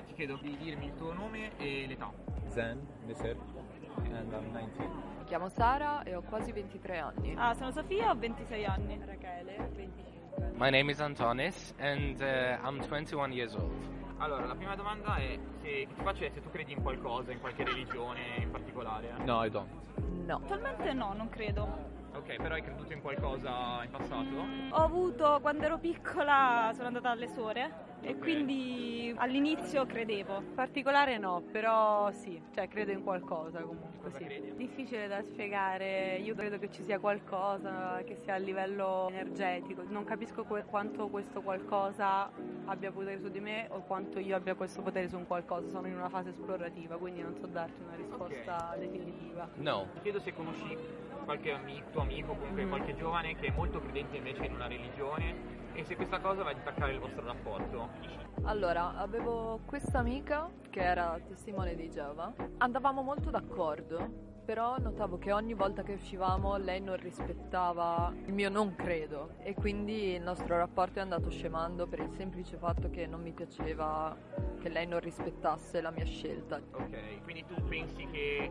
Sara, ti chiedo di dirmi il tuo nome e l'età. Zen, Mr. and I'm 19. Mi chiamo Sara e ho quasi 23 anni. Ah, sono Sofia, ho 26 anni. Rachele, 25. My name is Antonis and I'm 21 years old. Allora, la prima domanda è che ti faccio è se tu credi in qualcosa, in qualche religione in particolare. No, I don't. No. Attualmente no, non credo. Ok, però hai creduto in qualcosa in passato? Ho avuto, quando ero piccola, sono andata alle suore e quindi all'inizio credevo. In particolare no, però sì, cioè credo in qualcosa comunque. Cosa credi? Difficile da spiegare, io credo che ci sia qualcosa, che sia a livello energetico. Non capisco quanto questo qualcosa abbia potere su di me o quanto io abbia questo potere su un qualcosa, sono in una fase esplorativa, quindi non so darti una risposta definitiva. No. Ti chiedo se conosci qualche tuo amico, comunque qualche giovane che è molto credente invece in una religione e se questa cosa va ad intaccare il vostro rapporto. Allora, avevo questa amica che era testimone di Java, andavamo molto d'accordo, però notavo che ogni volta che uscivamo lei non rispettava il mio non credo e quindi il nostro rapporto è andato scemando per il semplice fatto che non mi piaceva che lei non rispettasse la mia scelta. Ok, quindi tu pensi che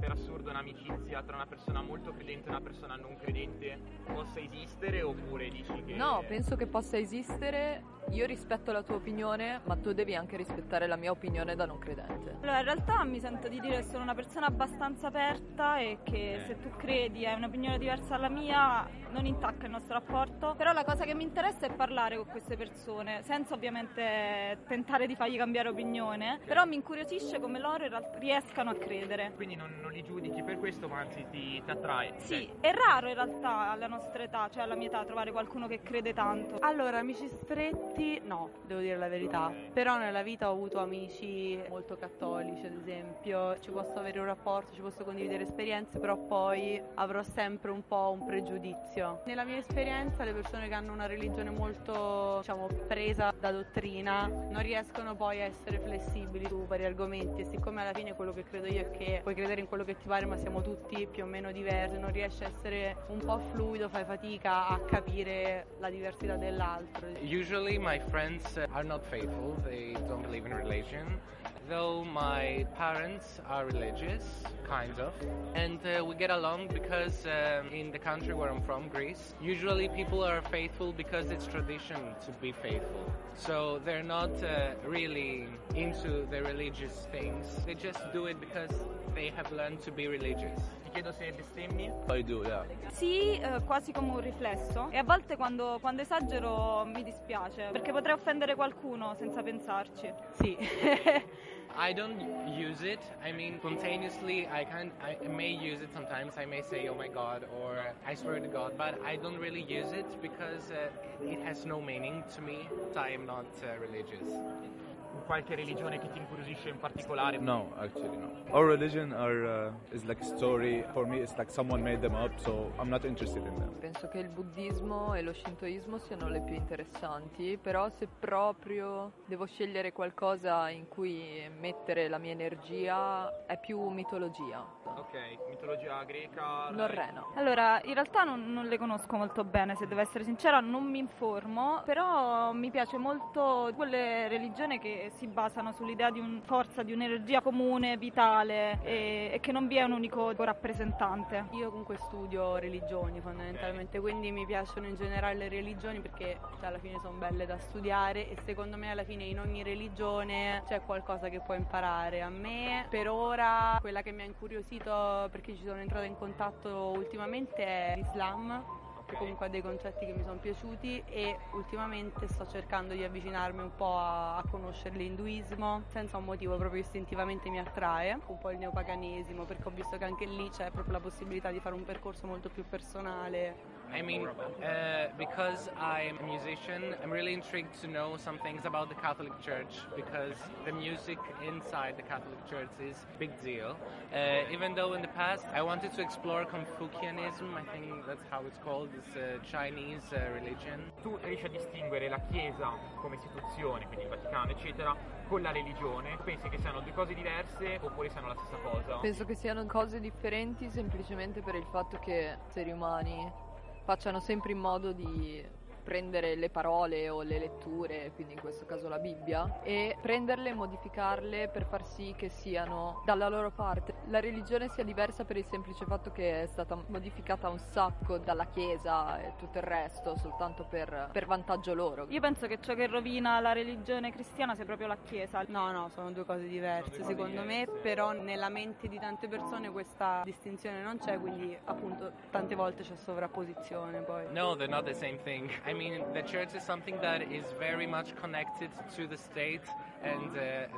per assurdo un'amicizia tra una persona molto credente e una persona non credente possa esistere oppure dici che... No, penso che possa esistere, io rispetto la tua opinione ma tu devi anche rispettare la mia opinione da non credente. Allora in realtà mi sento di dire che sono una persona abbastanza aperta e che se tu credi hai un'opinione diversa dalla mia non intacca il nostro rapporto, però la cosa che mi interessa è parlare con queste persone senza ovviamente tentare di fargli cambiare opinione, però mi incuriosisce come loro in realtà riescano a credere. Quindi non li giudichi per questo ma anzi ti attrae. Sì, è raro in realtà alla nostra età, cioè alla mia età, trovare qualcuno che crede tanto. Allora, amici stretti, no, devo dire la verità, però nella vita ho avuto amici molto cattolici ad esempio, ci posso avere un rapporto, ci posso condividere esperienze, però poi avrò sempre un po' un pregiudizio. Nella mia esperienza le persone che hanno una religione molto, diciamo, presa da dottrina non riescono poi a essere flessibili su vari argomenti e siccome alla fine quello che credo io è che puoi credere in quello che ti pare ma siamo tutti più o meno diversi, non riesci a essere un po' fluido, fai fatica a capire la diversità dell'altro. Usually my friends are not faithful, they don't believe in religion. Though my parents are religious, kind of, and we get along because in the country where I'm from, Greece, usually people are faithful because it's tradition to be faithful. So they're not really into the religious things, they just do it because they have learned to be religious. Ti chiedo se bestemmi? I do, yeah. Sì, quasi come un riflesso e a volte quando esagero mi dispiace perché potrei offendere qualcuno senza pensarci. Sì. I don't use it, I mean spontaneously I may use it sometimes, I may say oh my god or I swear to god, but I don't really use it because it has no meaning to me, I am not religious. Qualche religione che ti incuriosisce in particolare? No, actually no. Our religion is like a story, for me it's like someone made them up, so I'm not interested in them. Penso che il buddismo e lo shintoismo siano le più interessanti, però se proprio devo scegliere qualcosa in cui mettere la mia energia è più mitologia. Ok, mitologia greca? Norrena. Allora, in realtà non le conosco molto bene, se devo essere sincera non mi informo, però mi piace molto quelle religioni che si basano sull'idea di una forza, di un'energia comune, vitale e che non vi è un unico rappresentante. Io comunque studio religioni fondamentalmente, quindi mi piacciono in generale le religioni perché alla fine sono belle da studiare e secondo me alla fine in ogni religione c'è qualcosa che puoi imparare. A me per ora quella che mi ha incuriosito perché ci sono entrata in contatto ultimamente è l'Islam. Comunque ha dei concetti che mi sono piaciuti e ultimamente sto cercando di avvicinarmi un po' a conoscere l'induismo, senza un motivo, proprio istintivamente mi attrae un po' il neopaganesimo perché ho visto che anche lì c'è proprio la possibilità di fare un percorso molto più personale. I mean, because I'm a musician, I'm really intrigued to know some things about the Catholic Church because the music inside the Catholic Church is a big deal. Even though in the past I wanted to explore Confucianism, I think that's how it's called, it's a Chinese religion. Tu riesci a distinguere la Chiesa come istituzione, quindi il Vaticano, eccetera, con la religione? Pensi che siano due cose diverse oppure siano la stessa cosa? Penso che siano cose differenti semplicemente per il fatto che esseri umani facciano sempre in modo di prendere le parole o le letture, quindi in questo caso la Bibbia, e prenderle e modificarle per far sì che siano dalla loro parte. La religione sia diversa per il semplice fatto che è stata modificata un sacco dalla Chiesa e tutto il resto, soltanto per vantaggio loro. Io penso che ciò che rovina la religione cristiana sia proprio la Chiesa. No, sono due cose diverse secondo me, però nella mente di tante persone questa distinzione non c'è, quindi appunto tante volte c'è sovrapposizione poi. No, they're not the same thing. I mean, the church is something that is very much connected to the state and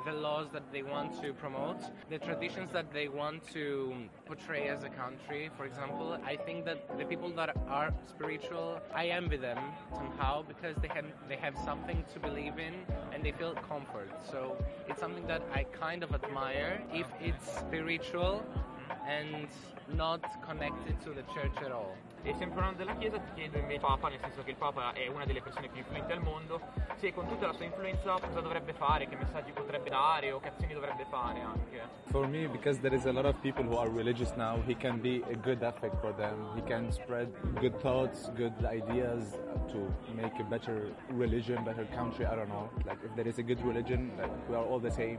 the laws that they want to promote, the traditions that they want to portray as a country, for example. I think that the people that are spiritual, I envy them somehow because they have something to believe in and they feel comfort. So it's something that I kind of admire if it's spiritual and not connected to the church at all. E sempre parlando della Chiesa ti chiedo invece Papa, nel senso che il Papa è una delle persone più influenti al mondo, se con tutta la sua influenza cosa dovrebbe fare, che messaggi potrebbe dare o che azioni dovrebbe fare anche. For me, because there is a lot of people who are religious now, he can be a good affect for them. He can spread good thoughts, good ideas to make a better religion, better country, I don't know. Like if there is a good religion, like we are all the same.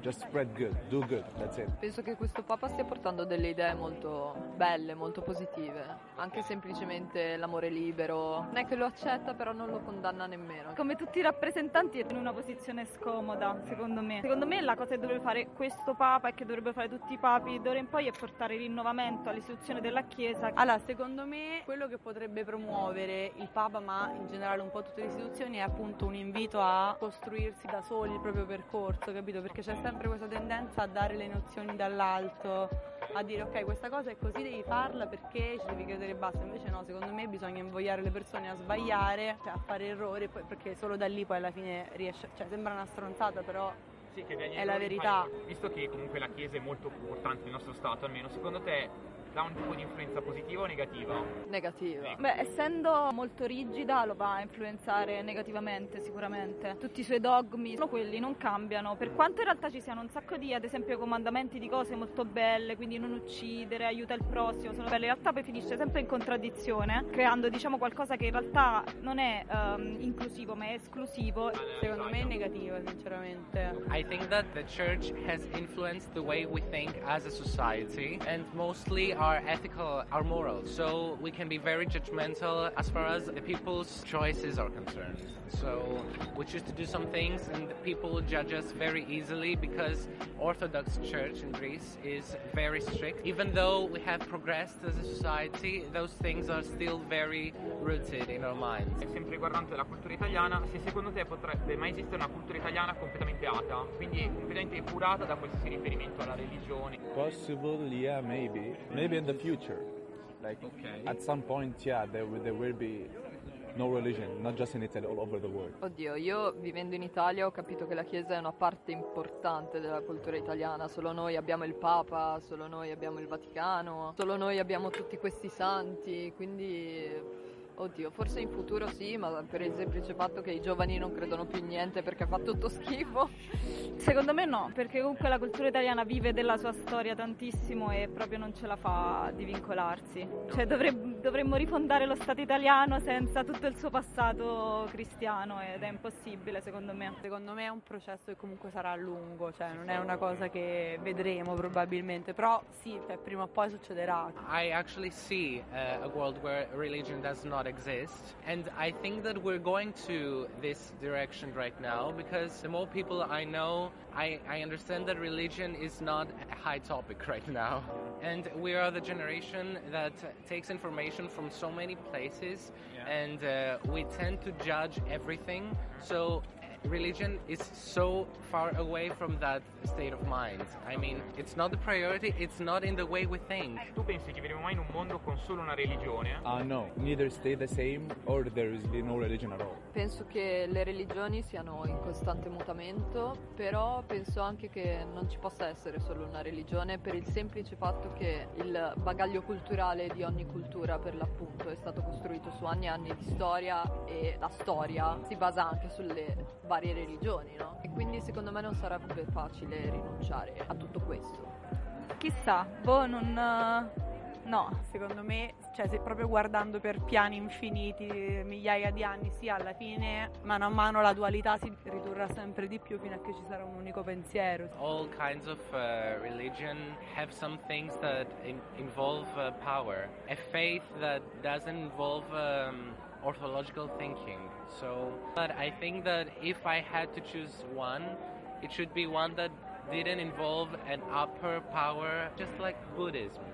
Just spread good, do good, that's it. Penso che questo Papa stia portando delle idee molto belle, molto positive, anche semplicemente l'amore libero. Non è che lo accetta, però non lo condanna nemmeno. Come tutti i rappresentanti è in una posizione scomoda, secondo me. Secondo me la cosa che dovrebbe fare questo Papa e che dovrebbero fare tutti i papi d'ora in poi è portare il rinnovamento all'istituzione della Chiesa. Allora, secondo me quello che potrebbe promuovere il Papa, ma in generale un po' tutte le istituzioni, è appunto un invito a costruirsi da soli il proprio percorso, capito? Perché c'è sempre questa tendenza a dare le nozioni dall'alto, a dire ok questa cosa è così, devi farla perché ci devi credere e basta. Invece no, secondo me bisogna invogliare le persone a sbagliare, cioè a fare errori, perché solo da lì poi alla fine riesce, cioè sembra una stronzata però sì, che è la verità. Visto che comunque la Chiesa è molto importante nel nostro Stato, almeno secondo te ha un tipo di influenza positiva o negativa? Negativa. Beh, essendo molto rigida lo va a influenzare negativamente sicuramente. Tutti i suoi dogmi sono quelli, non cambiano. Per quanto in realtà ci siano un sacco di, ad esempio, comandamenti di cose molto belle, quindi non uccidere, aiuta il prossimo, sono belle. In realtà poi finisce sempre in contraddizione, creando diciamo qualcosa che in realtà non è inclusivo ma è esclusivo. Secondo me è negativa, sinceramente. I think that the church has influenced the way we think as a society and mostly are ethical, are moral, so we can be very judgmental as far as the people's choices are concerned. So we choose to do some things and the people judge us very easily because Orthodox Church in Greece is very strict. Even though we have progressed as a society, those things are still very rooted in our minds. Sempre riguardante la cultura italiana, se secondo te potrebbe mai esistere una cultura italiana completamente atea, quindi completamente curata da qualsiasi riferimento alla religione? Possible, yeah, maybe in the future, like okay. At some point, yeah, there will be no religion, not just in Italy, all over the world. Oddio, io vivendo in Italia ho capito che la Chiesa è una parte importante della cultura italiana. Solo noi abbiamo il Papa, solo noi abbiamo il Vaticano, solo noi abbiamo tutti questi santi, quindi... Oddio, forse in futuro sì, ma per il semplice fatto che i giovani non credono più in niente perché fa tutto schifo. Secondo me no, perché comunque la cultura italiana vive della sua storia tantissimo e proprio non ce la fa di vincolarsi. Cioè dovremmo rifondare lo Stato italiano senza tutto il suo passato cristiano ed è impossibile secondo me. Secondo me è un processo che comunque sarà a lungo, cioè non è una cosa che vedremo probabilmente, però sì, cioè, prima o poi succederà. I actually see a world where religion does not exist, and I think that we're going to this direction right now because the more people I know, I understand that religion is not a high topic right now, and we are the generation that takes information from so many places, yeah. And we tend to judge everything, so religion is so far away from that state of mind. I mean, it's not the priority, it's not in the way we think. Tu pensi che vivremo mai in un mondo con solo una religione? No, neither stay the same or there is no religion at all. Penso che le religioni siano in costante mutamento, però penso anche che non ci possa essere solo una religione per il semplice fatto che il bagaglio culturale di ogni cultura per l'appunto è stato costruito su anni e anni di storia e la storia si basa anche sulle varie religioni, no? E quindi secondo me non sarebbe facile rinunciare a tutto questo. Chissà, boh, non... No, secondo me, cioè, se proprio guardando per piani infiniti, migliaia di anni, sì, alla fine, mano a mano, la dualità si ridurrà sempre di più fino a che ci sarà un unico pensiero. All kinds of religion have some things that involve power. A faith that doesn't involve orthological thinking. So, but I think that if I had to choose one, it should be one that didn't involve an upper power, just like Buddhism.